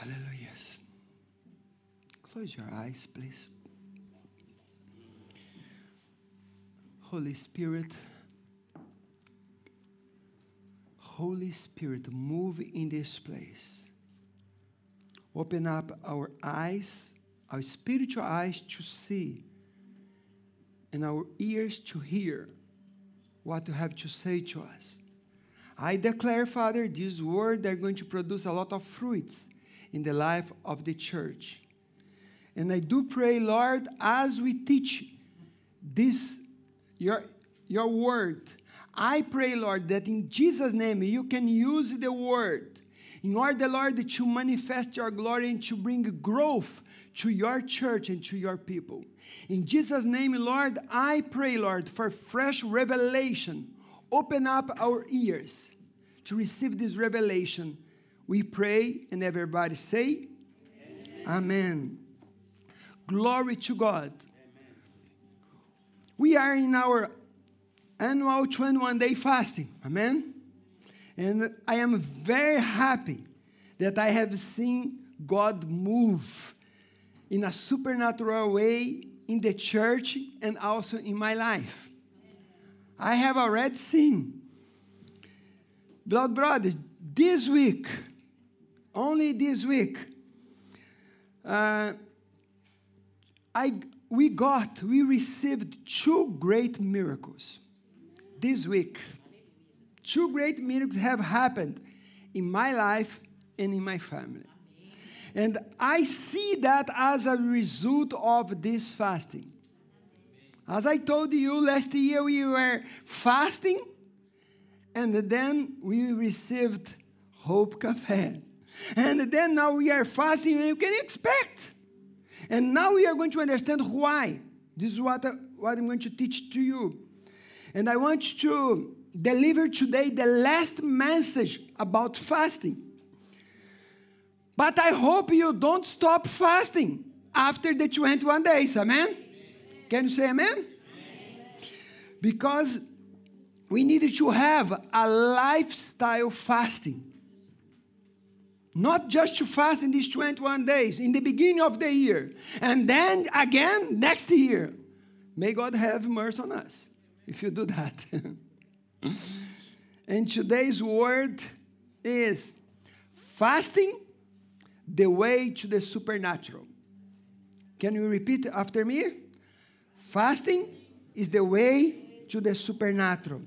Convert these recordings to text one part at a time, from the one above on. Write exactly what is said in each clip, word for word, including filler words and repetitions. Hallelujahs. Close your eyes, please. Holy Spirit, Holy Spirit, move in this place. Open up our eyes, our spiritual eyes to see, and our ears to hear what you have to say to us. I declare, Father, this word, they're going to produce a lot of fruits in the life of the church. And I do pray, Lord, as we teach this, your, your word, I pray, Lord, that in Jesus' name, you can use the word in order, Lord, to manifest your glory and to bring growth to your church and to your people. In Jesus' name, Lord, I pray, Lord, for fresh revelation. Open up our ears to receive this revelation. We pray, and everybody say, Amen. Amen. Glory to God. Amen. We are in our annual twenty-one day fasting. Amen. And I am very happy that I have seen God move in a supernatural way in the church and also in my life. I have already seen. Blood brothers, this week, only this week, uh, I, we got, we received two great miracles. This week, two great miracles have happened in my life and in my family. And I see that as a result of this fasting. As I told you, last year we were fasting, and then we received Hope Café. And then now we are fasting, and you can expect. And now we are going to understand why. This is what, I, what I'm going to teach to you. And I want to deliver today the last message about fasting. But I hope you don't stop fasting after the twenty-one days, amen? Amen. Can you say amen? Amen? Because we needed to have a lifestyle fasting. Not just to fast in these twenty-one days, in the beginning of the year. And then again, next year. May God have mercy on us if you do that. And today's word is fasting, the way to the supernatural. Can you repeat after me? Fasting is the way to the supernatural.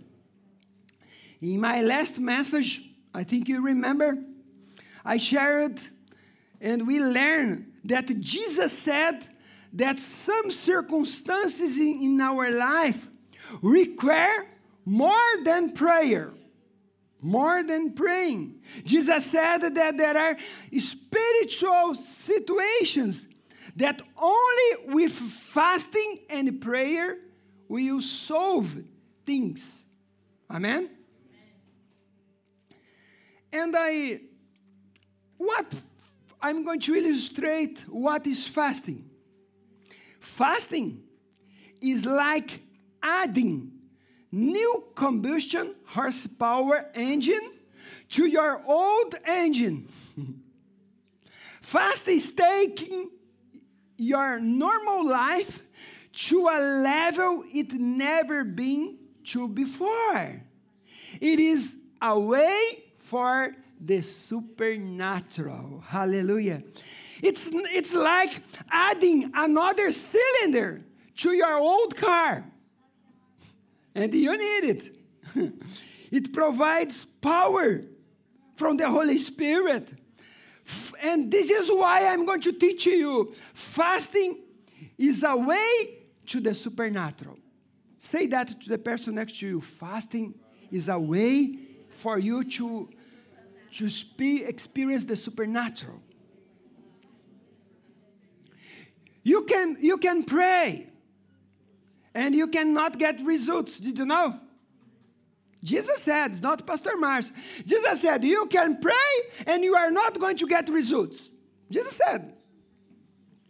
In my last message, I think you remember, I shared and we learned that Jesus said that some circumstances in our life require more than prayer. More than praying. Jesus said that there are spiritual situations that only with fasting and prayer will solve things. Amen? And I, what, I'm going to illustrate what is fasting. Fasting is like adding new combustion horsepower engine to your old engine. Fast is taking your normal life to a level it never been to before. It is a way for the supernatural. Hallelujah. It's, it's like adding another cylinder to your old car. And you need it. It provides power from the Holy Spirit. And this is why I'm going to teach you. Fasting is a way to the supernatural. Say that to the person next to you. Fasting is a way for you to, to spe- experience the supernatural. You can, you can pray. And you cannot get results. Did you know? Jesus said, it's not Pastor Mars. Jesus said, you can pray and you are not going to get results. Jesus said.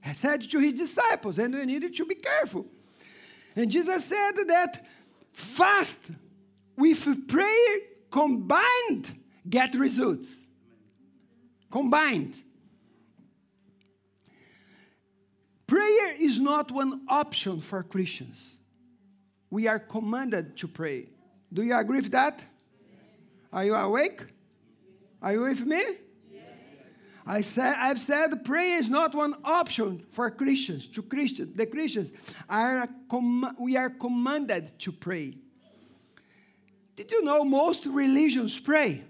He said to his disciples, and you needed to be careful. And Jesus said that fast with prayer combined get results. Combined. Prayer is not one option for Christians. We are commanded to pray. Do you agree with that? Yes. Are you awake? Are you with me? Yes. I said, I've said prayer is not one option for Christians. To Christians, the Christians, are com- we are commanded to pray. Did you know most religions pray?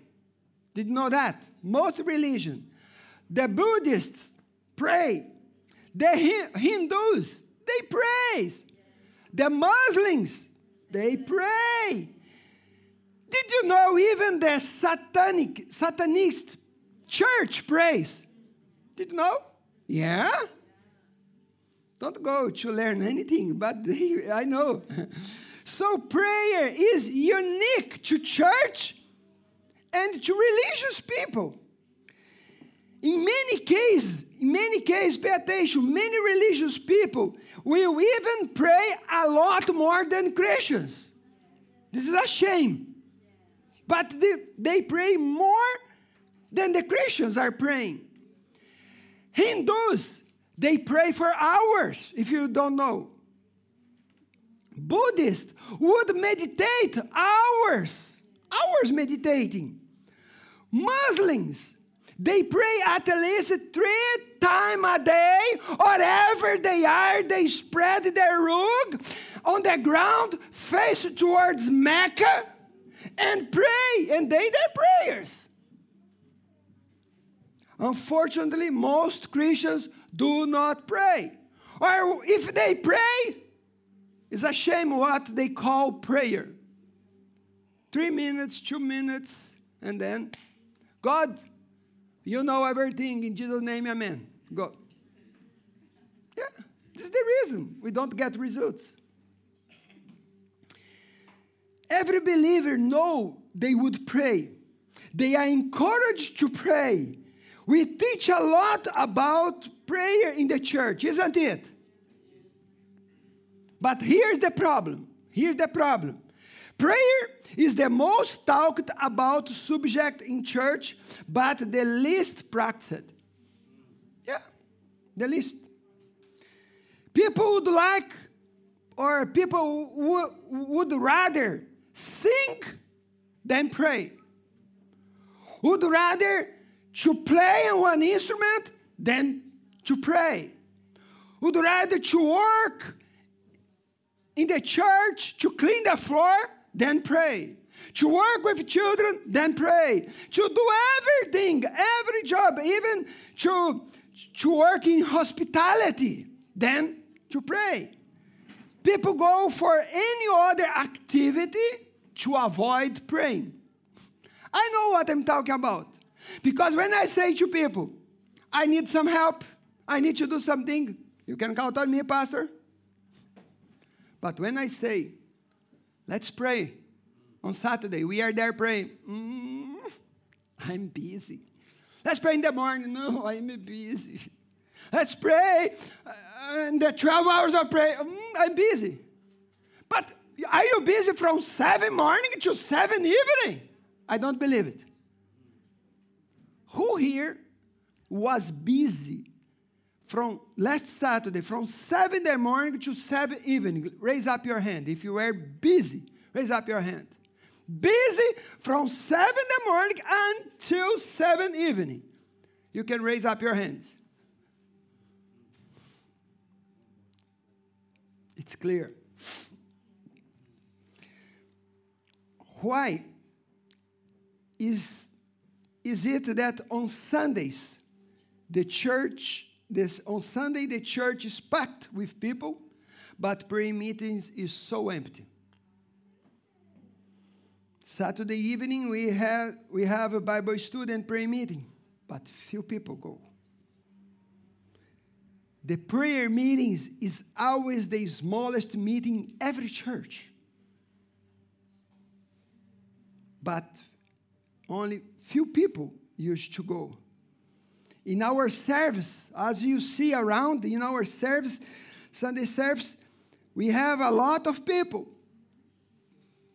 Did you know that? Most religions. The Buddhists pray. The Hindus, they pray. The Muslims, they pray. Did you know even the satanic, satanist church prays? Did you know? Yeah? Don't go to learn anything, but I know. So prayer is unique to church and to religious people. In many cases, in many cases, pay attention, many religious people will even pray a lot more than Christians. This is a shame. But they, they pray more than the Christians are praying. Hindus, they pray for hours, if you don't know. Buddhists would meditate hours, hours meditating. Muslims, they pray at least three times a day, or ever they are, they spread their rug on the ground, face towards Mecca, and pray, and they their prayers. Unfortunately, most Christians do not pray. Or if they pray, it's a shame what they call prayer. Three minutes, two minutes, and then God, you know everything, in Jesus' name, amen. Go. Yeah, this is the reason we don't get results. Every believer knows they would pray. They are encouraged to pray. We teach a lot about prayer in the church, isn't it? But here's the problem. Here's the problem. Prayer is the most talked about subject in church, but the least practiced. Yeah, the least. People would like, or people w- would rather sing than pray. Would rather to play on one instrument than to pray. Would rather to work in the church, to clean the floor, then pray. To work with children, then pray. To do everything, every job, even to, to work in hospitality, then to pray. People go for any other activity to avoid praying. I know what I'm talking about. Because when I say to people, I need some help, I need to do something, you can count on me, Pastor. But when I say, let's pray. On Saturday, we are there praying. Mm, I'm busy. Let's pray in the morning. No, I'm busy. Let's pray in the twelve hours of prayer. Mm, I'm busy. But are you busy from seven morning to seven evening? I don't believe it. Who here was busy from last Saturday, from seven in the morning to seven evening? Raise up your hand. If you were busy, raise up your hand. Busy from seven in the morning until seven evening. You can raise up your hands. It's clear. Why is, is it that on Sundays, the church... This, on Sunday, the church is packed with people, but prayer meetings is so empty. Saturday evening, we have, we have a Bible study and prayer meeting, but few people go. The prayer meetings is always the smallest meeting in every church. But only few people used to go. In our service, as you see around, in our service, Sunday service, we have a lot of people.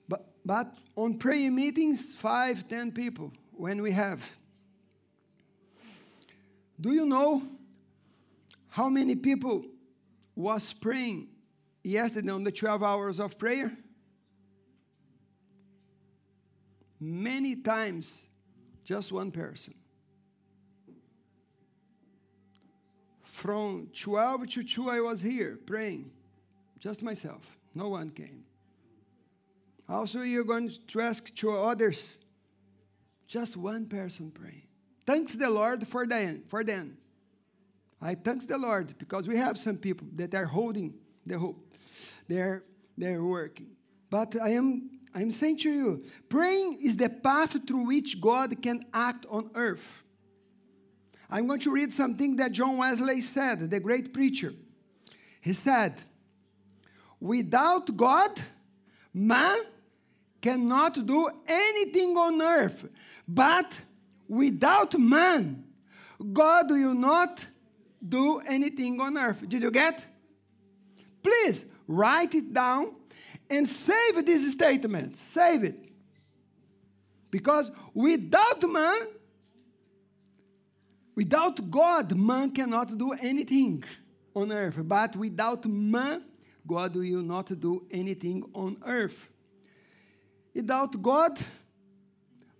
But, but on prayer meetings, five, ten people, when we have. Do you know how many people was praying yesterday on the twelve hours of prayer. Many times, just one person. From twelve to two, I was here praying. Just myself. No one came. Also, you're going to ask to others. Just one person praying. Thanks the Lord for them. For them. I thank the Lord because we have some people that are holding the hope. They're, they're working. But I am I'm saying to you, praying is the path through which God can act on earth. I'm going to read something that John Wesley said, the great preacher. He said, without God, man cannot do anything on earth. But without man, God will not do anything on earth. Did you get? Please write it down and save this statement. Save it. Because without man, without God, man cannot do anything on earth. But without man, God will not do anything on earth. Without God,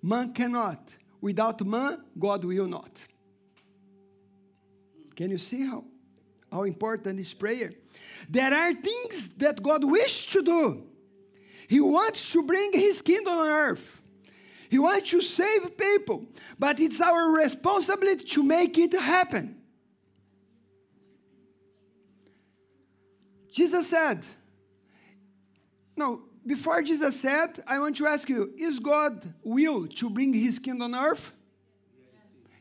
man cannot. Without man, God will not. Can you see how, how important is prayer? There are things that God wishes to do. He wants to bring His kingdom on earth. He wants to save people. But it's our responsibility to make it happen. Jesus said, no, before Jesus said, I want to ask you, is God's will to bring His kingdom on earth?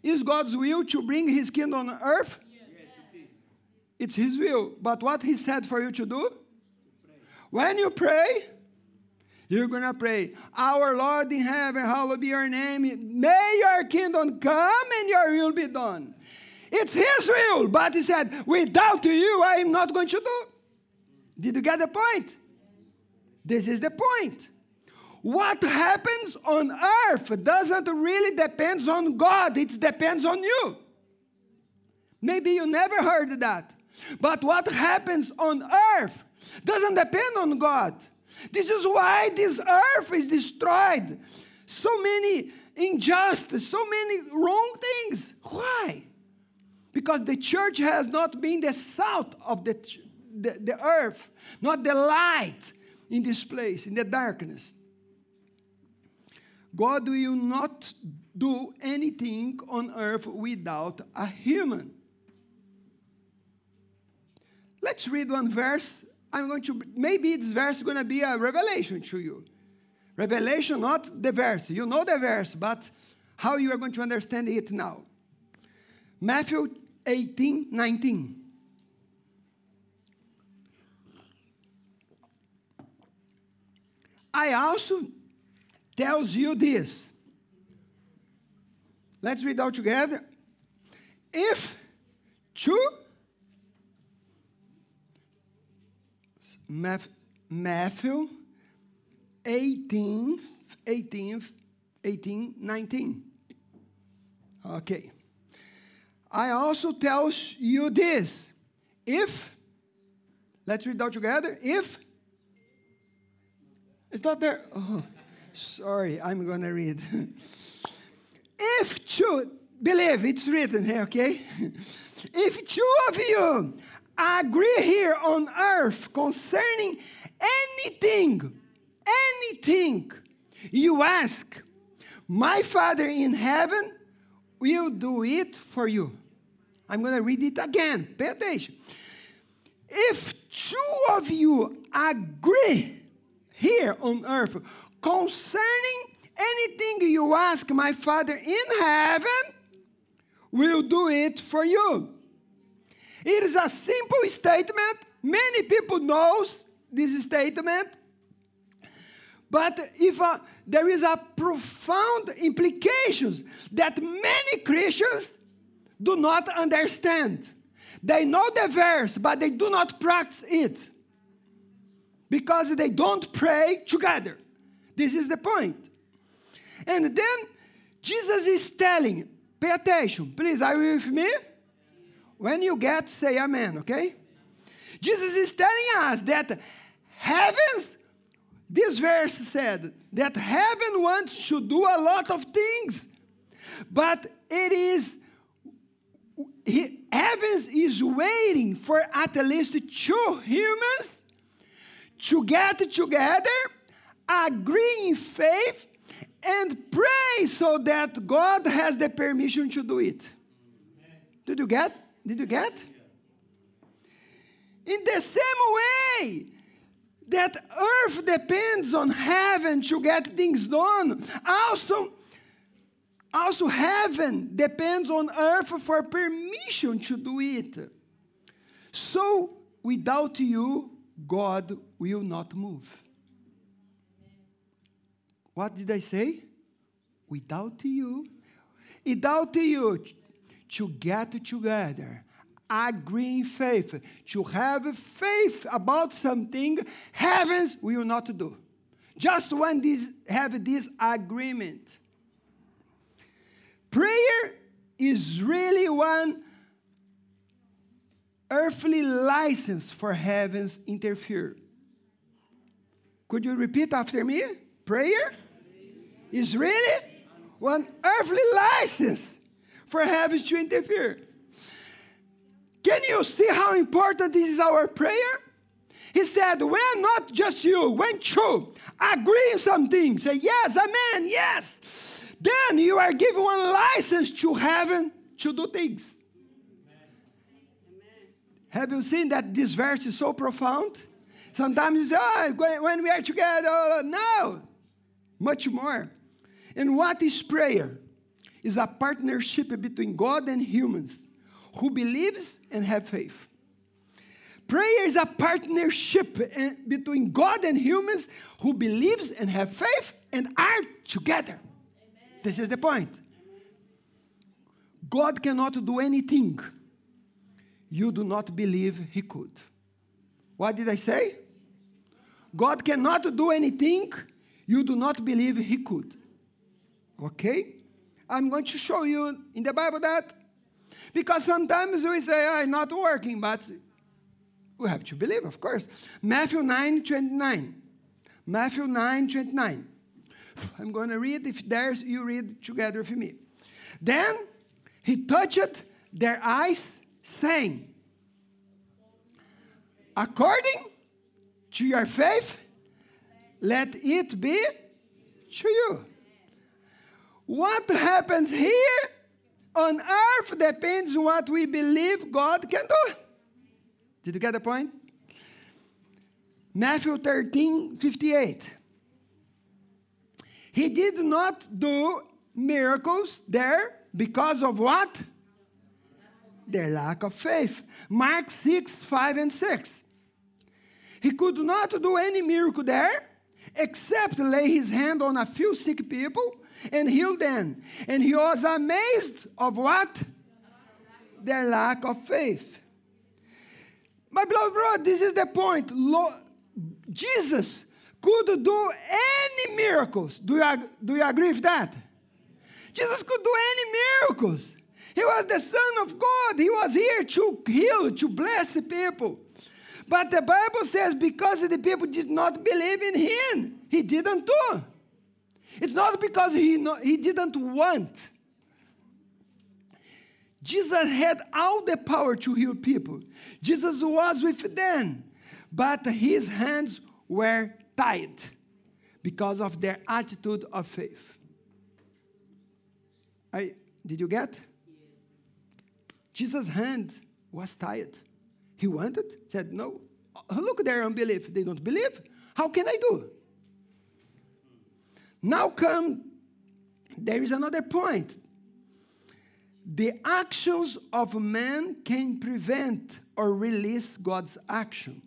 Yes. Is God's will to bring His kingdom on earth? It's His will. But what He said for you to do? When you pray, you're going to pray, Our Lord in heaven, hallowed be your name. May your kingdom come and your will be done. It's His will. But He said, without you, I am not going to do. Did you get the point? This is the point. What happens on earth doesn't really depend on God. It depends on you. Maybe you never heard that. But what happens on earth doesn't depend on God. This is why this earth is destroyed. So many injustices, so many wrong things. Why? Because the church has not been the salt of the, the, the earth, not the light in this place, in the darkness. God will not do anything on earth without a human. Let's read one verse. I'm going to, maybe this verse is going to be a revelation to you. Revelation, not the verse. You know the verse, but how you are going to understand it now. Matthew eighteen nineteen. I also tells you this. Let's read out together. If two Matthew eighteen, eighteen, eighteen, nineteen. Okay. I also tell you this. If, let's read out together. If, it's not there. Oh, sorry, I'm going to read. If two, believe, it's written here, okay? If two of you agree here on earth concerning anything, anything you ask, my Father in heaven will do it for you. I'm going to read it again. Pay attention. If two of you agree here on earth concerning anything you ask, my Father in heaven will do it for you. It is a simple statement. Many people know this statement. But if a, there is a profound implications that many Christians do not understand. They know the verse, but they do not practice it. Because they don't pray together. This is the point. And then Jesus is telling, pay attention, please, are you with me? When you get, say amen, okay? Jesus is telling us that heavens, this verse said, that heaven wants to do a lot of things, but it is, he, heavens is waiting for at least two humans to get together, agree in faith, and pray so that God has the permission to do it. Amen. Did you get? Did you get? In the same way that earth depends on heaven to get things done, also, also heaven depends on earth for permission to do it. So without you, God will not move. What did I say? Without you, without you to get together, agree in faith, to have faith about something, heavens will not do. Just when these have this agreement. Prayer is really one earthly license for heavens interfere. Could you repeat after me? Prayer is really one earthly license for heaven to interfere. Can you see how important this is our prayer? He said, when not just you, when two, agree on something, say yes, amen, yes. Then you are given one license to heaven to do things. Amen. Have you seen that this verse is so profound? Sometimes you say, oh, when we are together, oh, no. Much more. And what is prayer? It's a partnership between God and humans who believes and have faith. Prayer is a partnership between God and humans who believes and have faith and are together. Amen. This is the point. God cannot do anything you do not believe he could. What did I say? God cannot do anything you do not believe he could. Okay? I'm going to show you in the Bible that. Because sometimes we say, oh, it's not working, but we have to believe, of course. Matthew nine twenty-nine. Matthew nine twenty-nine. I'm going to read. If there's, you read together with me. Then he touched their eyes, saying, according to your faith, let it be to you. What happens here on earth depends on what we believe God can do. Did you get the point? Matthew thirteen fifty-eight. He did not do miracles there because of what? Their lack of faith. Mark six five and six. He could not do any miracle there, except lay his hand on a few sick people and heal them. And he was amazed of what? Their lack of faith. My beloved brother, this is the point. Lord, Jesus could do any miracles. Do you, do you agree with that? Jesus could do any miracles. He was the Son of God. He was here to heal, to bless people. But the Bible says because the people did not believe in him, he didn't do. It's not because he, no, he didn't want. Jesus had all the power to heal people. Jesus was with them, but his hands were tied because of their attitude of faith. I, did you get? Jesus' hand was tied. He wanted, said, no, look at their unbelief. They don't believe. How can I do? Now come, there is another point. The actions of man can prevent or release God's action.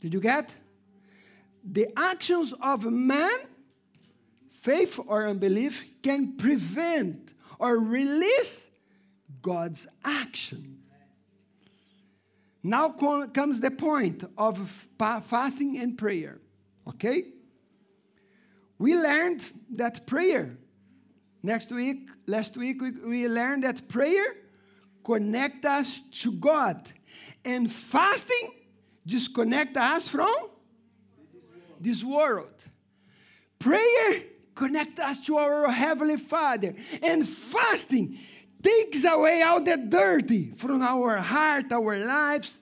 Did you get? The actions of man, faith or unbelief, can prevent or release God's action. Now comes the point of fasting and prayer, okay? We learned that prayer, next week, last week, we, we learned that prayer connects us to God And fasting disconnects us from this world. Prayer connects us to our Heavenly Father. And fasting takes away all the dirty from our heart, our lives.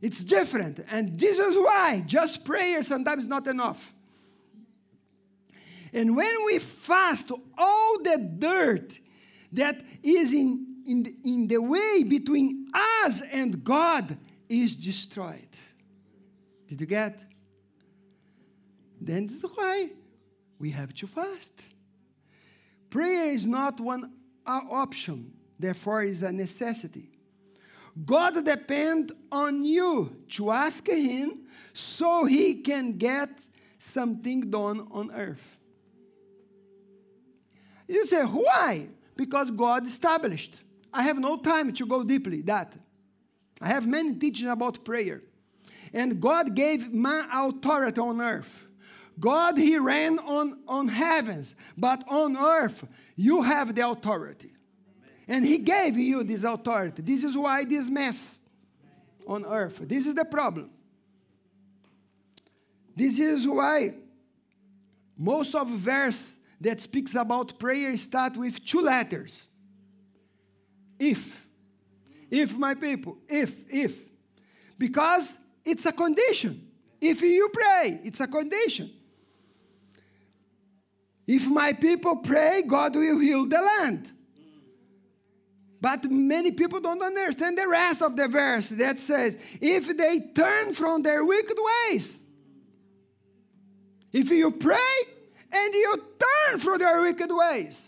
It's different. And this is why just prayer sometimes is not enough. And when we fast, all the dirt that is in, in, the, in the way between us and God is destroyed. Did you get? Then that's why we have to fast. Prayer is not one option. Therefore, it's a necessity. God depends on you to ask Him so He can get something done on earth. You say, why? Because God established. I have no time to go deeply that. I have many teachings about prayer. And God gave man authority on earth. God, He ran on, on heavens. But on earth, you have the authority. And He gave you this authority. This is why this mess on earth. This is the problem. This is why most of verse that speaks about prayer start with two letters. If. If, my people. If, if. Because it's a condition. If you pray, it's a condition. If my people pray, God will heal the land. But many people don't understand the rest of the verse that says, if they turn from their wicked ways. If you pray, and you turn from their wicked ways.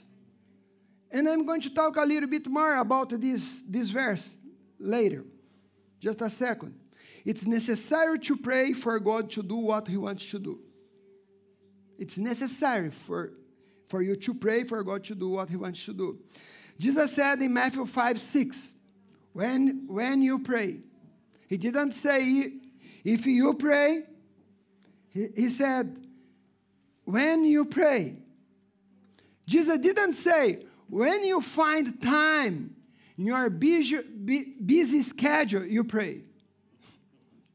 And I'm going to talk a little bit more about this, this verse later. Just a second. It's necessary to pray for God to do what He wants to do. It's necessary for, for you to pray for God to do what He wants to do. Jesus said in Matthew five six, when, when you pray. He didn't say, if you pray. He, he said, when you pray. Jesus didn't say, when you find time in your busy, busy schedule, you pray.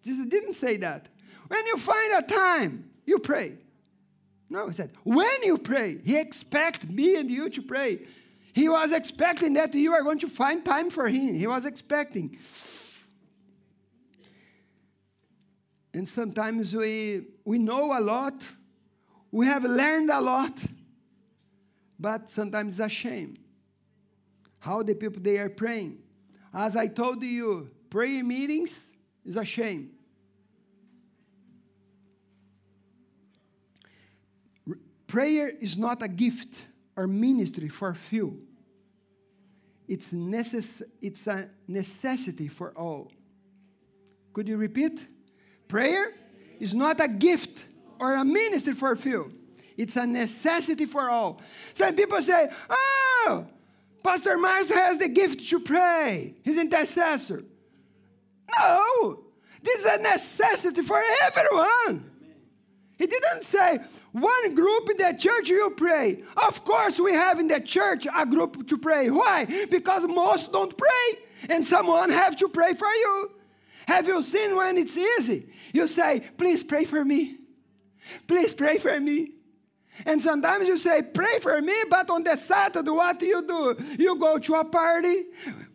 Jesus didn't say that. When you find a time, you pray. No, He said, when you pray. He expects me and you to pray. He was expecting that you are going to find time for Him. He was expecting. And sometimes we, we know a lot. We have learned a lot, but sometimes it's a shame how the people, they are praying. As I told you, prayer meetings is a shame. Prayer is not a gift or ministry for few. It's, necess it's a necessity for all. Could you repeat? Prayer is not a gift or a ministry for a few. It's a necessity for all. Some people say, oh, Pastor Mars has the gift to pray. He's intercessor. No, this is a necessity for everyone. Amen. He didn't say, one group in the church you pray. Of course we have in the church a group to pray. Why? Because most don't pray and someone have to pray for you. Have you seen when it's easy? You say, please pray for me. Please pray for me. And sometimes you say, pray for me, but on the Saturday, what do you do? You go to a party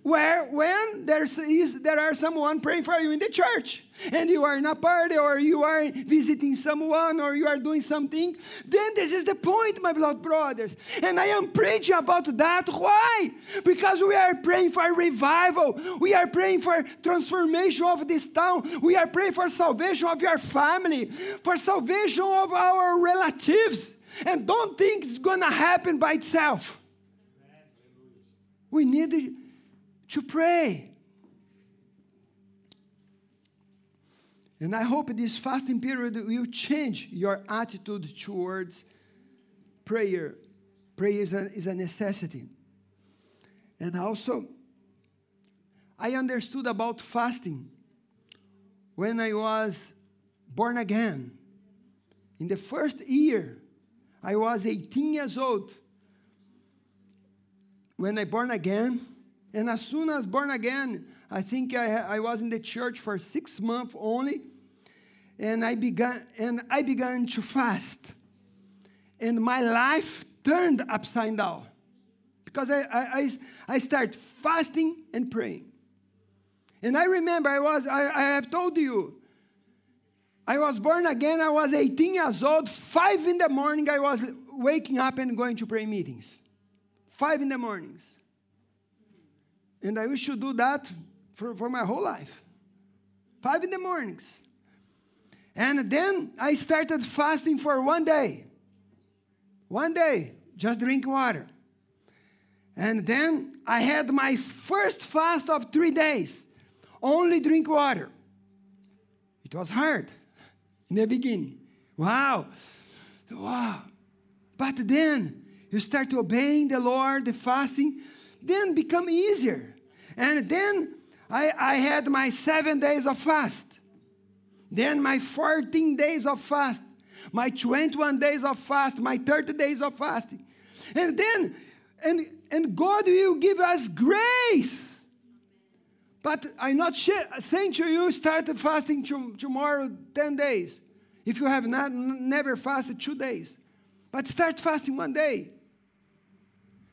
where when there's, is, there are someone praying for you in the church, and you are in a party, or you are visiting someone, or you are doing something, then this is the point, my beloved brothers. And I am preaching about that. Why? Because we are praying for revival. We are praying for transformation of this town. We are praying for salvation of your family, for salvation of our relatives. And don't think it's going to happen by itself. We need to pray. And I hope this fasting period will change your attitude towards prayer. Prayer is a, is a necessity. And also, I understood about fasting when I was born again. In the first year, I was eighteen years old when I born again. And as soon as born again, I think I, I was in the church for six months only, and I began and I began to fast. And my life turned upside down because I, I, I started fasting and praying. And I remember I was, I, I have told you, I was born again, I was eighteen years old, five in the morning I was waking up and going to prayer meetings. Five in the mornings. And I used to do that for, for my whole life. Five in the mornings. And then I started fasting for one day. One day, just drink water. And then I had my first fast of three days. Only drink water. It was hard in the beginning. Wow. Wow. But then you start obeying the Lord, the fasting, then become easier. And then I, I had my seven days of fast. Then my fourteen days of fast. My twenty-one days of fast. My thirty days of fasting. And then, and, and God will give us grace. But I'm not saying to you, start fasting to, tomorrow, ten days. If you have not never fasted two days. But start fasting one day.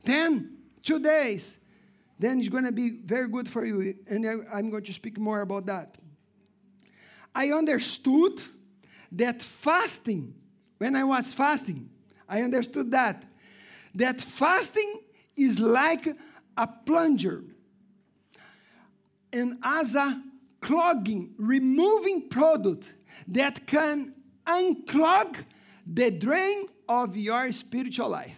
Then, two days. Then it's going to be very good for you. And I, I'm going to speak more about that. I understood that fasting, when I was fasting, I understood that. That fasting is like a plunger. And as a clogging, removing product that can unclog the drain of your spiritual life.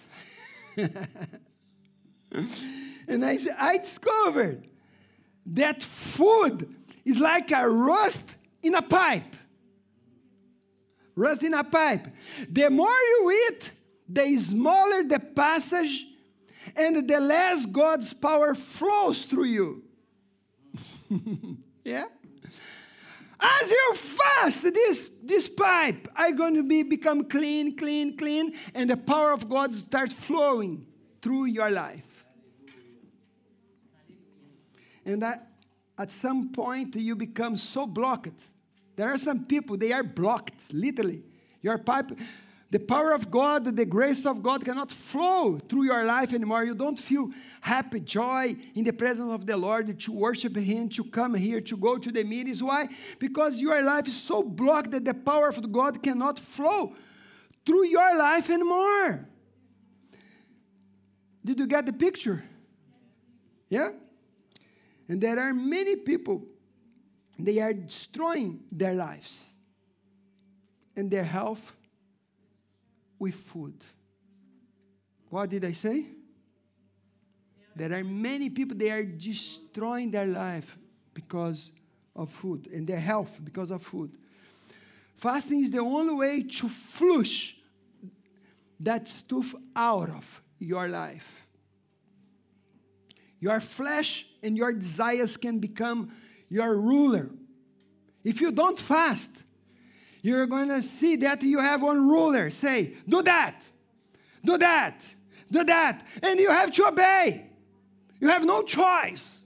And I, I discovered that food is like a rust in a pipe. Rust in a pipe. The more you eat, the smaller the passage and the less God's power flows through you. Yeah? As you fast this, this pipe, I'm going to be, become clean, clean, clean, and the power of God starts flowing through your life. And that, at some point, you become so blocked. There are some people, they are blocked, literally. Your pipe, the power of God, the grace of God cannot flow through your life anymore. You don't feel happy, joy in the presence of the Lord, to worship Him, to come here, to go to the meetings. Why? Because your life is so blocked that the power of God cannot flow through your life anymore. Did you get the picture? Yeah? And there are many people, they are destroying their lives and their health with food. What did I say? There are many people, they are destroying their life because of food, and their health because of food. Fasting is the only way to flush that stuff out of your life. Your flesh and your desires can become your ruler. If you don't fast, you're going to see that you have one ruler. Say, do that, do that, do that. And you have to obey. You have no choice.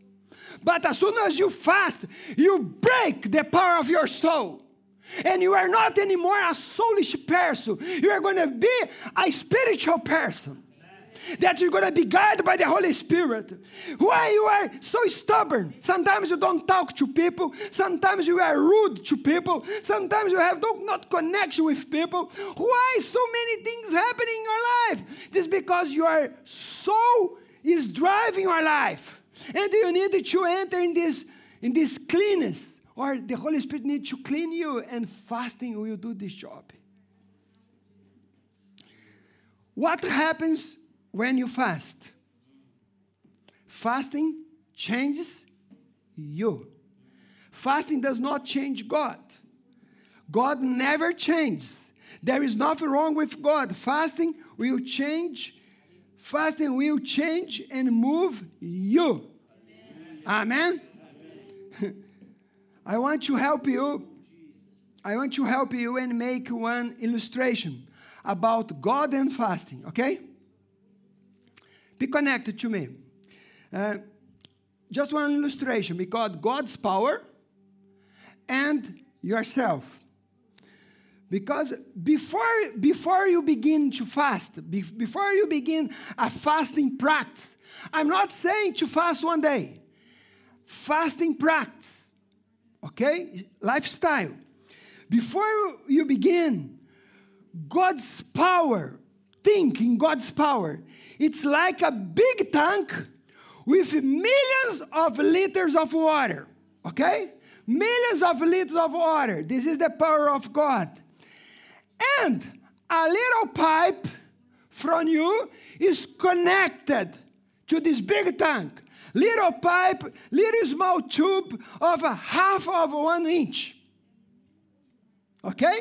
But as soon as you fast, you break the power of your soul. And you are not anymore a soulish person. You are going to be a spiritual person. That you're going to be guided by the Holy Spirit. Why you are so stubborn? Sometimes you don't talk to people. Sometimes you are rude to people. Sometimes you have no, not connection with people. Why so many things happen in your life? It is because your soul is driving your life. And you need to enter in this, in this cleanness. Or the Holy Spirit needs to clean you. And fasting will do this job. What happens when you fast? Fasting changes you. Fasting does not change God. God never changes. There is nothing wrong with God. Fasting will change. Fasting will change and move you. Amen. Amen? Amen. I want to help you. I want to help you and make one illustration about God and fasting, okay? Be connected to me. Uh, Just one illustration, because God's power and yourself. Because before, before you begin to fast, be, before you begin a fasting practice, I'm not saying to fast one day. Fasting practice, okay? Lifestyle. Before you begin, God's power, think in God's power. It's like a big tank with millions of liters of water, okay? Millions of liters of water. This is the power of God. And a little pipe from you is connected to this big tank. Little pipe, little small tube of a half of one inch. Okay?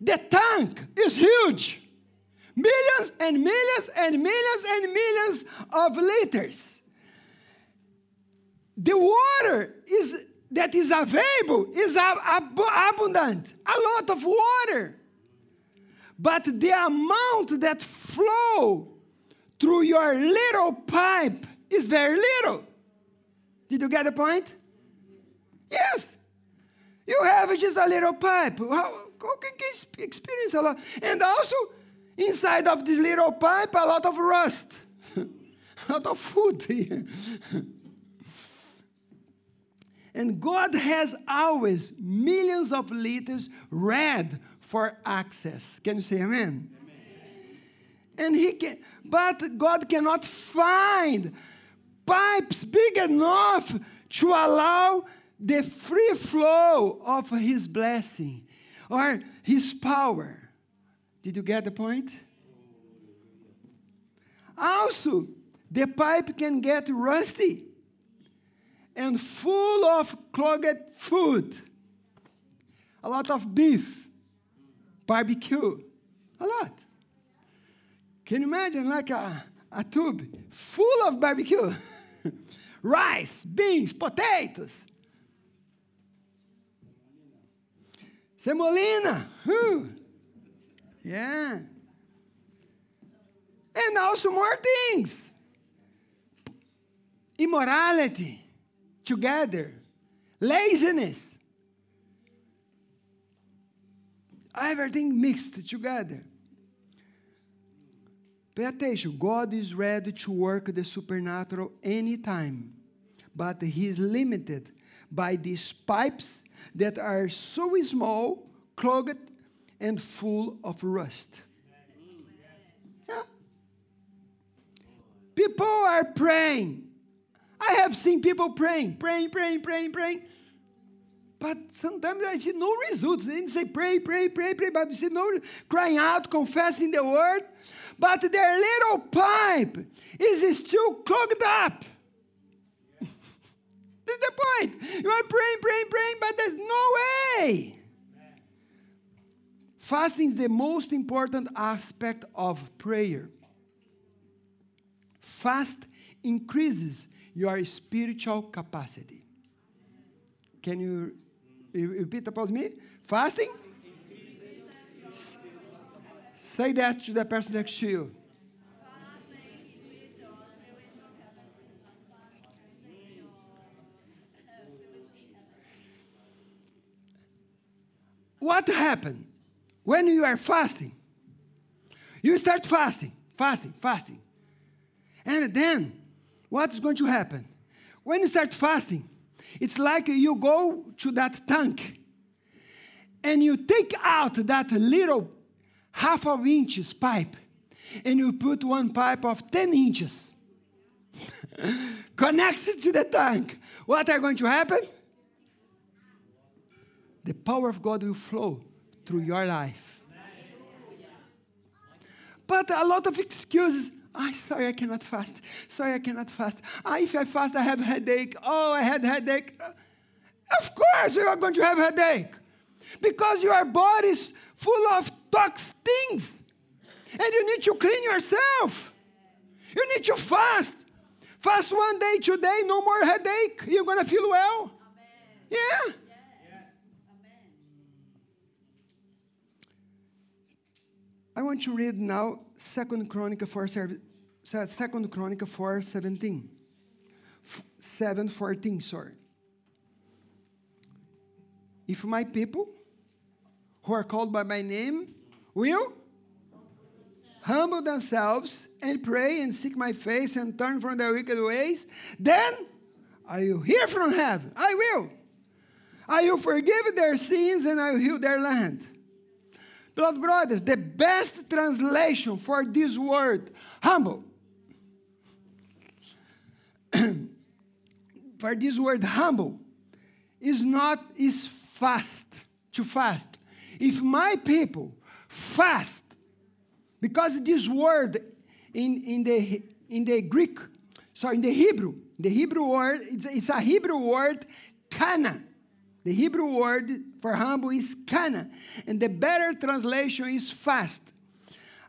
The tank is huge. Millions and millions and millions and millions of liters. The water is, that is available is ab ab abundant, a lot of water. But the amount that flow through your little pipe is very little. Did you get the point? Yes. You have just a little pipe. How, how can you experience a lot? And also, inside of this little pipe, a lot of rust. A lot of food. And God has always millions of liters ready for access. Can you say amen? Amen. And he can, but God cannot find pipes big enough to allow the free flow of his blessing or his power. Did you get the point? Also, the pipe can get rusty and full of clogged food. A lot of beef, barbecue, a lot. Can you imagine like a, a tube full of barbecue? Rice, beans, potatoes. Semolina, whew. Yeah. And also more things. Immorality. Together, laziness, everything mixed together. Pay attention, God is ready to work the supernatural anytime, but he is limited by these pipes that are so small, clogged, and full of rust. Yeah. People are praying. I have seen people praying, praying, praying, praying, praying. But sometimes I see no results. They say pray, pray, pray, pray, but you see no crying out, confessing the word. But their little pipe is still clogged up. Yeah. This is the point. You are praying, praying, praying, but there's no way. Amen. Fasting is the most important aspect of prayer. Fast increases your spiritual capacity. Can you repeat upon me? Fasting? Say that to the person next to you. What happened when you are fasting? You start fasting, fasting, fasting. And then, what is going to happen? When you start fasting, it's like you go to that tank and you take out that little half of inches pipe and you put one pipe of ten inches connected to the tank. What are going to happen? The power of God will flow through your life. But a lot of excuses. I'm sorry, I cannot fast. Sorry, I cannot fast. I, if I fast, I have a headache. Oh, I had a headache. Of course you are going to have a headache. Because your body is full of toxic things. And you need to clean yourself. You need to fast. Fast one day, today, no more headache. You're going to feel well. Amen. Yeah. Yes. Yes. Amen. I want to read now Second Chronicle four seventeen. seven fourteen, sorry. If my people, who are called by my name, will humble themselves and pray and seek my face and turn from their wicked ways, then I will hear from heaven. I will. I will forgive their sins and I will heal their land. Beloved brothers, the best translation for this word, humble, for this word humble, is not, is fast, to fast. If my people fast, because this word in, in, the, in the Greek, sorry, in the Hebrew, the Hebrew word, it's, it's a Hebrew word, kana. The Hebrew word for humble is kana. And the better translation is fast.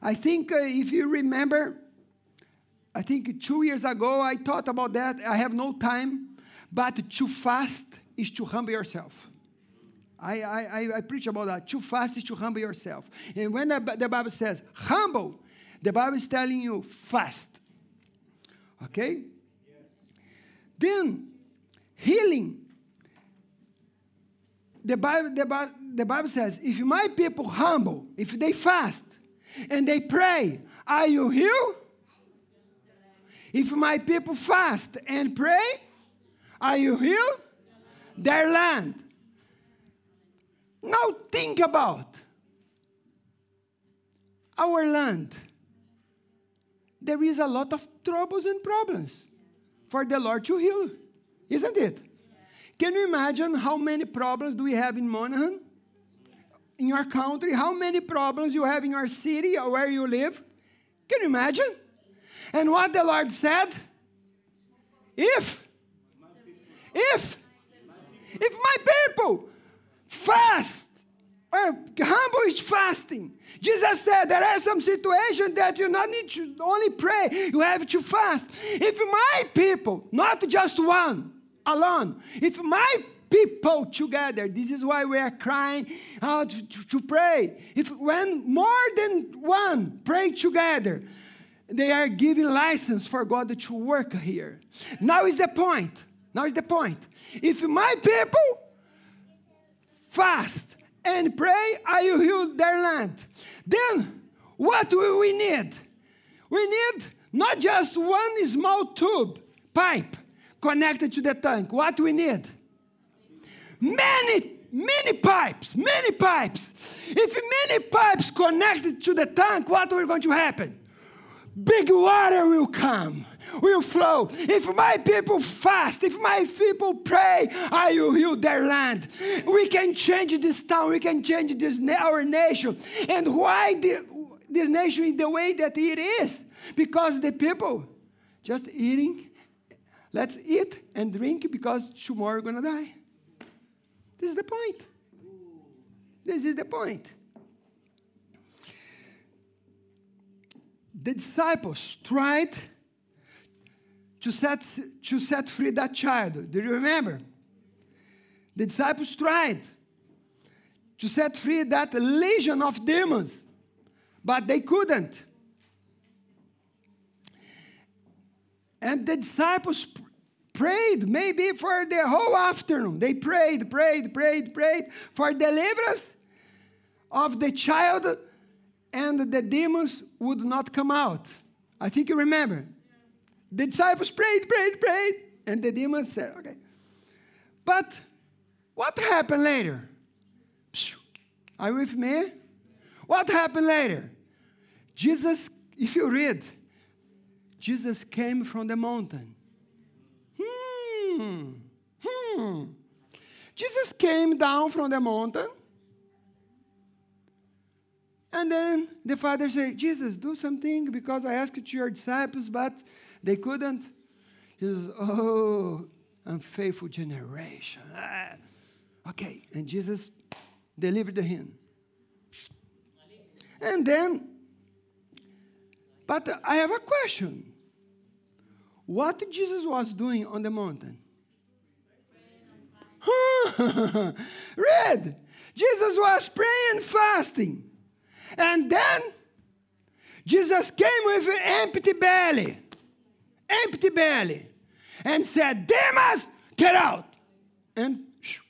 I think uh, if you remember, I think two years ago I thought about that. I have no time, but to fast is to humble yourself. I, I, I preach about that. To fast is to humble yourself. And when the, the Bible says humble, the Bible is telling you fast. Okay? Yes. Then, healing. The Bible, the, the Bible says, if my people humble, if they fast and they pray, are you healed? If my people fast and pray, are you healed? Their land. Now think about our land. There is a lot of troubles and problems for the Lord to heal, isn't it? Can you imagine how many problems do we have in Monaghan? In your country, how many problems you have in your city or where you live? Can you imagine? And what the Lord said? If, if, if my people fast, or humble is fasting. Jesus said there are some situations that you not need to only pray, you have to fast. If my people, not just one, alone, if my people together, this is why we are crying out to, to, to pray. If when more than one pray together, they are giving license for God to work here. Now is the point. Now is the point. If my people fast and pray, I will heal their land. Then, what do we need? We need not just one small tube, pipe, connected to the tank. What we need? Many, many pipes, many pipes. If many pipes connected to the tank, what are going to happen? Big water will come, will flow. If my people fast, if my people pray, I will heal their land. We can change this town. We can change this our nation. And why the, this nation is the way that it is? Because the people just eating. Let's eat and drink because tomorrow we're going to die. This is the point. This is the point. The disciples tried to set, to set free that child. Do you remember? The disciples tried to set free that legion of demons, but they couldn't. And the disciples prayed maybe for the whole afternoon. They prayed, prayed, prayed, prayed for deliverance of the child, and the demons would not come out. I think you remember. The disciples prayed, prayed, prayed, and the demons said, okay. But what happened later? Are you with me? What happened later? Jesus, if you read, Jesus came from the mountain. Hmm. Hmm. Jesus came down from the mountain. And then the father said, Jesus, do something because I asked to your disciples, but they couldn't. Jesus, oh, unfaithful generation. Ah. Okay. And Jesus delivered him. And then, but I have a question. What Jesus was doing on the mountain? Read. Jesus was praying and fasting. And then Jesus came with an empty belly. Empty belly. and said, Demas, get out. And shoo.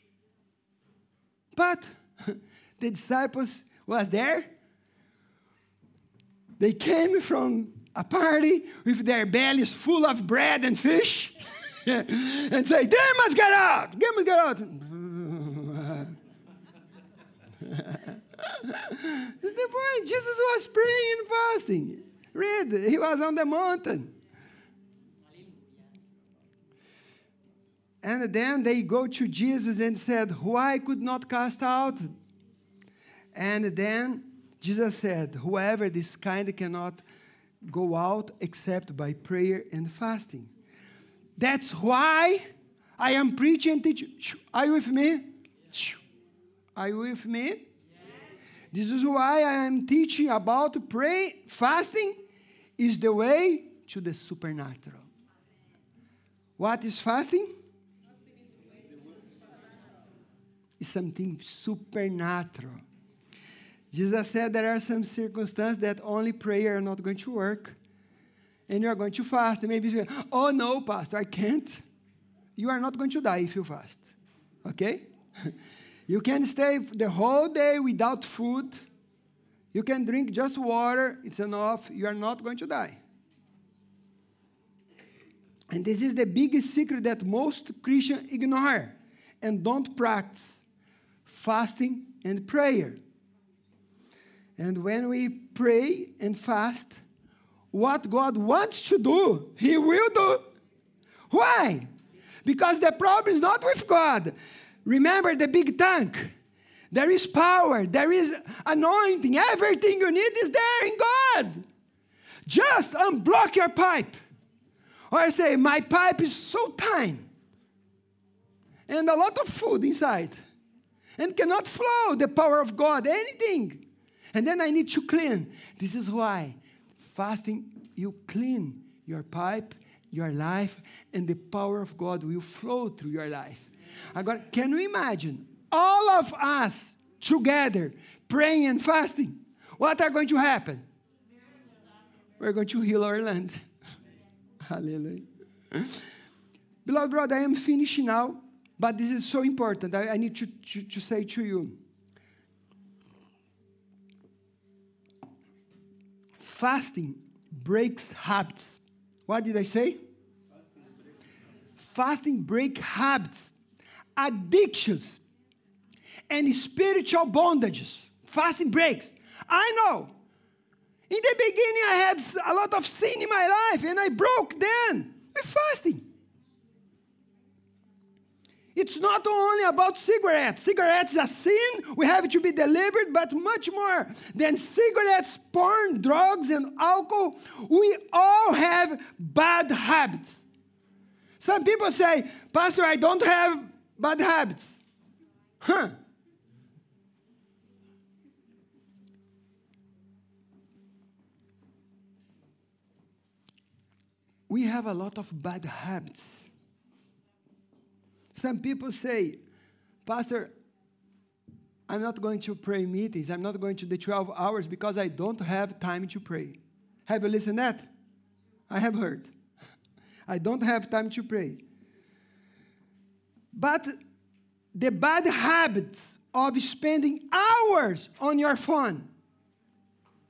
But the disciples was there. They came from a party with their bellies full of bread and fish and say, Demas, get out. Demas, get out. That's the point. Jesus was praying and fasting. Read, he was on the mountain. And then they go to Jesus and said, why could not cast out? And then Jesus said, whoever this kind cannot go out except by prayer and fasting. That's why I am preaching. Are you with me? Are you with me? This is why I am teaching about prayer. Fasting is the way to the supernatural. What is fasting? It's something supernatural. Jesus said there are some circumstances that only prayer are not going to work. And you are going to fast. And maybe you say, oh no, pastor, I can't. You are not going to die if you fast. Okay? You can stay the whole day without food. You can drink just water. It's enough. You are not going to die. And this is the biggest secret that most Christians ignore and don't practice. Fasting and prayer. And when we pray and fast, what God wants to do, He will do. Why? Because the problem is not with God. Remember the big tank. There is power. There is anointing. Everything you need is there in God. Just unblock your pipe. Or say, my pipe is so tiny. And a lot of food inside. And cannot flow the power of God, anything. And then I need to clean. This is why fasting, you clean your pipe, your life, and the power of God will flow through your life. Agora, can you imagine all of us together praying and fasting? What are going to happen? We're going to heal our land. Hallelujah. Beloved brother, I am finishing now, but this is so important. I, I need to, to, to say to you. Fasting breaks habits. What did I say? Fasting breaks habits, addictions, and spiritual bondages. Fasting breaks. I know. In the beginning, I had a lot of sin in my life, and I broke then with fasting. It's not only about cigarettes. Cigarettes are sin. We have to be delivered, but much more than cigarettes, porn, drugs, and alcohol. We all have bad habits. Some people say, pastor, I don't have bad habits. Huh? We have a lot of bad habits. Some people say, pastor, I'm not going to pray meetings. I'm not going to the twelve hours because I don't have time to pray. Have you listened to that? I have heard. I don't have time to pray. But the bad habits of spending hours on your phone.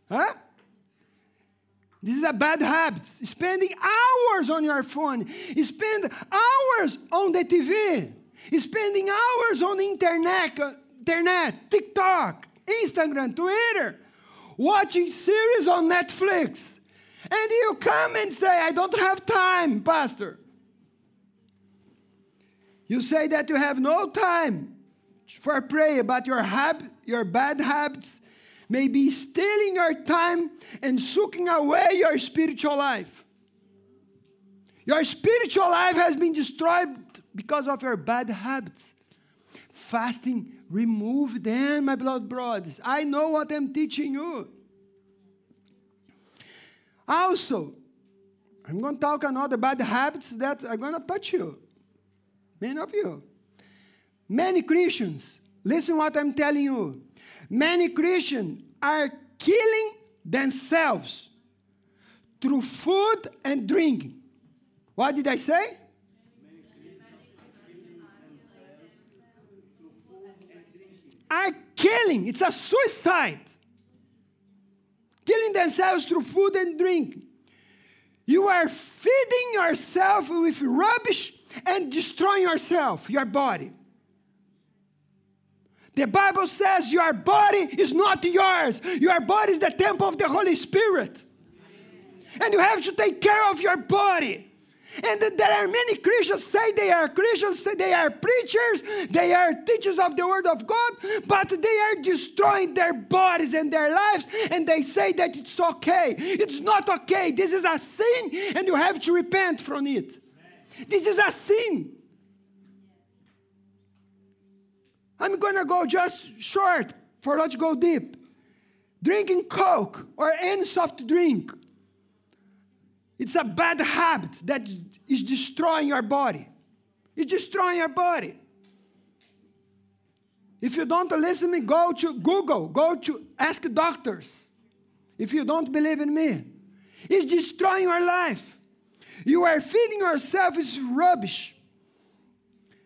Huh? This is a bad habit. Spending hours on your phone. Spend hours on the T V. Spending hours on the internet, internet, TikTok, Instagram, Twitter. Watching series on Netflix. And you come and say, I don't have time, pastor. You say that you have no time for prayer, but your, hab- your bad habits may be stealing your time and sucking away your spiritual life. Your spiritual life has been destroyed because of your bad habits. Fasting, remove them, my beloved brothers. I know what I'm teaching you. Also, I'm going to talk another bad habits that are going to touch you. Many of you. Many Christians, listen what I'm telling you. Many Christians are killing themselves through food and drinking. What did I say? are killing. It's a suicide. Killing themselves through food and drink. You are feeding yourself with rubbish and destroying yourself, your body. The Bible says your body is not yours. Your body is the temple of the Holy Spirit. And you have to take care of your body. And there are many Christians say they are Christians, say they are preachers, they are teachers of the Word of God, but they are destroying their bodies and their lives, and they say that it's okay. It's not okay. This is a sin, and you have to repent from it. This is a sin. I'm going to go just short for not to go deep. Drinking Coke or any soft drink, it's a bad habit that is destroying your body. It's destroying your body. If you don't listen to me, go to Google. Go to ask doctors. If you don't believe in me. It's destroying your life. You are feeding yourself with rubbish.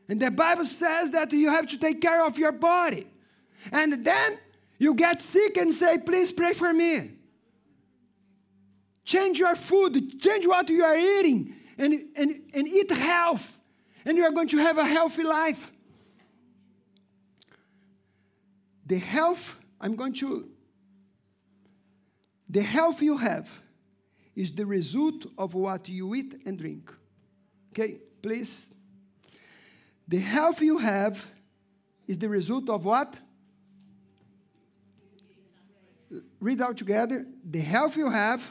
And the Bible says that you have to take care of your body. And then you get sick and say, please pray for me. Change your food, change what you are eating, and, and, and eat health. And you are going to have a healthy life. The health, I'm going to... The health you have is the result of what you eat and drink. Okay, please. The health you have is the result of what? Read out together. The health you have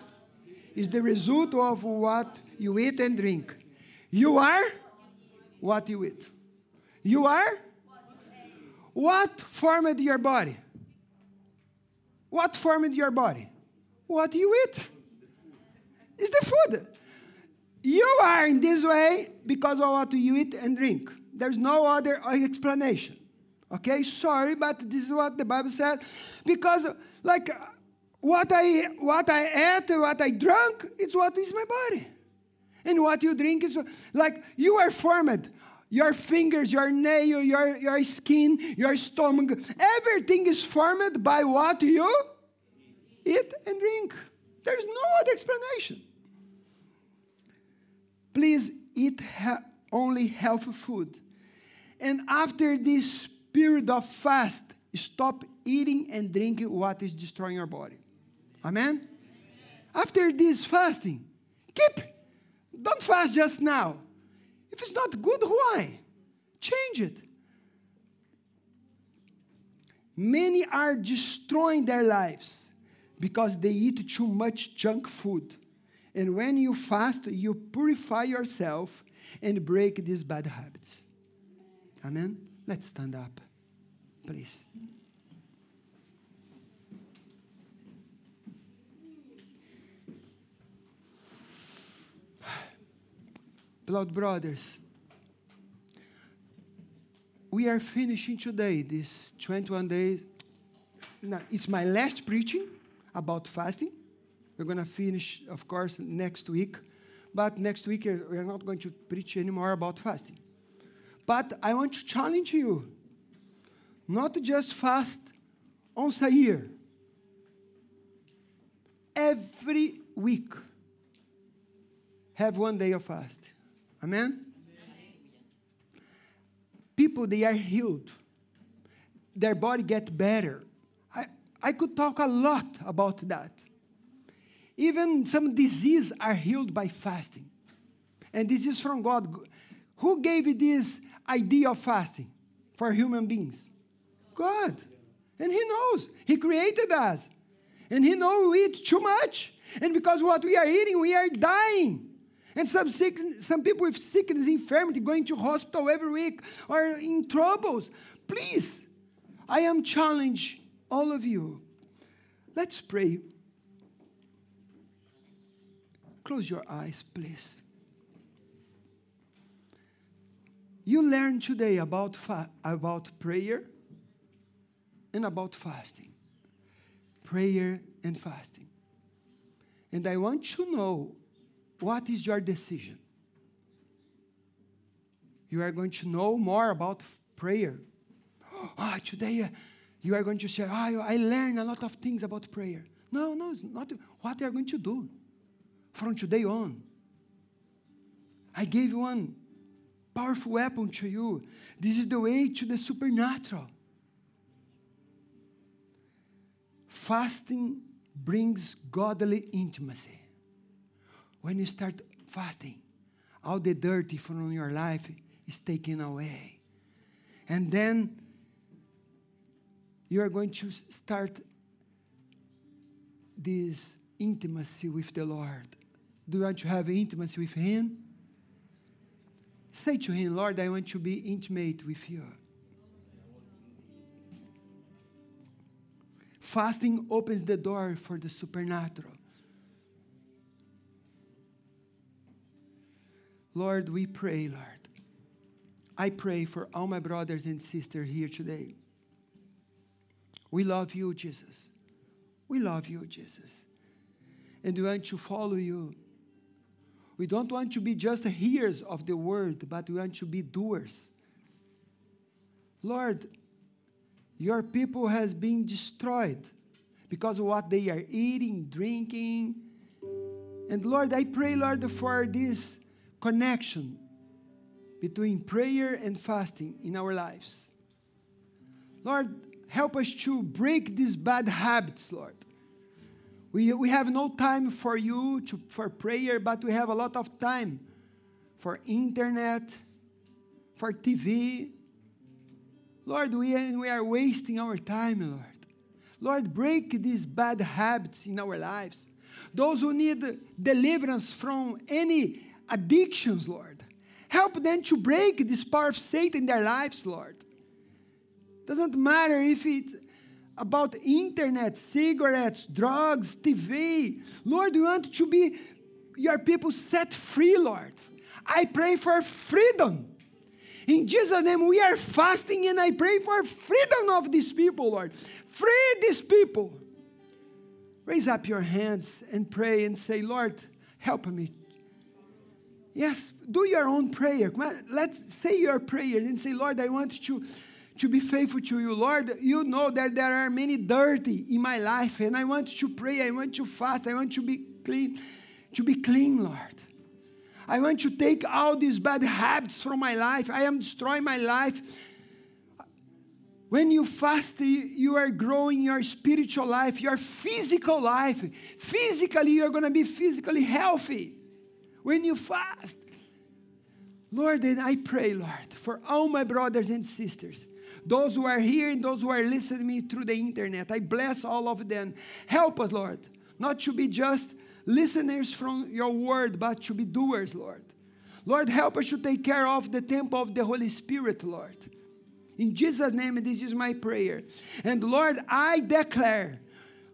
is the result of what you eat and drink. You are what you eat. You are what formed your body. What formed your body? What you eat is the food. You are in this way because of what you eat and drink. There's no other explanation. Okay? Sorry, but this is what the Bible says. Because, like... What I, what I ate, what I drank, it's what is my body. And what you drink is, like, you are formed. Your fingers, your nail, your, your skin, your stomach, everything is formed by what you eat and drink. There's no other explanation. Please eat ha- only healthy food. And after this period of fast, stop eating and drinking what is destroying your body. Amen? Amen? After this fasting, keep. Don't fast just now. If it's not good, why? Change it. Many are destroying their lives because they eat too much junk food. And when you fast, you purify yourself and break these bad habits. Amen? Let's stand up, please. Beloved brothers, we are finishing today this twenty-one days. Now, it's my last preaching about fasting. We're going to finish, of course, next week. But next week, we're not going to preach anymore about fasting. But I want to challenge you not just fast once a year. Every week, have one day of fast. Amen? Amen? People, they are healed. Their body gets better. I, I could talk a lot about that. Even some diseases are healed by fasting. And this is from God. Who gave you this idea of fasting for human beings? God. And He knows. He created us. And He knows we eat too much. And because what we are eating, we are dying. And some sick, some people with sickness, infirmity, going to hospital every week are in troubles. Please, I am challenging all of you. Let's pray. Close your eyes, please. You learned today about, fa- about prayer and about fasting. Prayer and fasting. And I want you to know, what is your decision? You are going to know more about prayer. Oh, today you are going to share, oh, I learn a lot of things about prayer. No, no, it's not what you are going to do from today on. I gave one powerful weapon to you. This is the way to the supernatural. Fasting brings godly intimacy. When you start fasting, all the dirty from your life is taken away. And then you are going to start this intimacy with the Lord. Do you want to have intimacy with Him? Say to Him, Lord, I want to be intimate with you. Fasting opens the door for the supernatural. Lord, we pray, Lord. I pray for all my brothers and sisters here today. We love you, Jesus. We love you, Jesus. And we want to follow you. We don't want to be just hearers of the word, but we want to be doers. Lord, your people has been destroyed because of what they are eating, drinking. And Lord, I pray, Lord, for this connection between prayer and fasting in our lives. Lord, help us to break these bad habits, Lord. We, we have no time for you, to, for prayer, but we have a lot of time for internet, for T V. Lord, we, we are wasting our time, Lord. Lord, break these bad habits in our lives. Those who need deliverance from any addictions, Lord. Help them to break this power of Satan in their lives, Lord. Doesn't matter if it's about internet, cigarettes, drugs, T V. Lord, we want to be your people set free, Lord. I pray for freedom. In Jesus' name, we are fasting, and I pray for freedom of these people, Lord. Free these people. Raise up your hands and pray and say, Lord, help me. Yes, do your own prayer. Let's say your prayers and say, Lord, I want to, to be faithful to you. Lord, you know that there are many dirty in my life, and I want to pray, I want to fast, I want to be clean, to be clean, Lord. I want to take all these bad habits from my life. I am destroying my life. When you fast, you are growing your spiritual life, your physical life. Physically, you're going to be physically healthy. When you fast, Lord, and I pray, Lord, for all my brothers and sisters, those who are here and those who are listening to me through the internet, I bless all of them. Help us, Lord, not to be just listeners from your word, but to be doers, Lord. Lord, help us to take care of the temple of the Holy Spirit, Lord. In Jesus' name, this is my prayer. And Lord, I declare,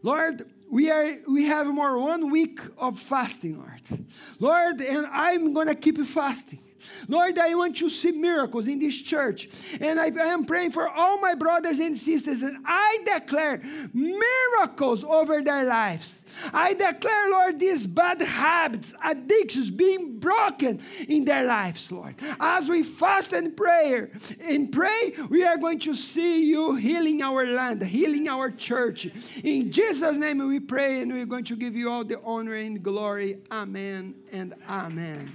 Lord, We are. We have more one week of fasting, Lord. Lord, and I'm going to keep fasting. Lord, I want to see miracles in this church. And I, I am praying for all my brothers and sisters. And I declare miracles over their lives. I declare, Lord, these bad habits, addictions being broken in their lives, Lord. As we fast and pray, and pray, we are going to see you healing our land, healing our church. In Jesus' name we pray, and we're going to give you all the honor and glory. Amen and amen.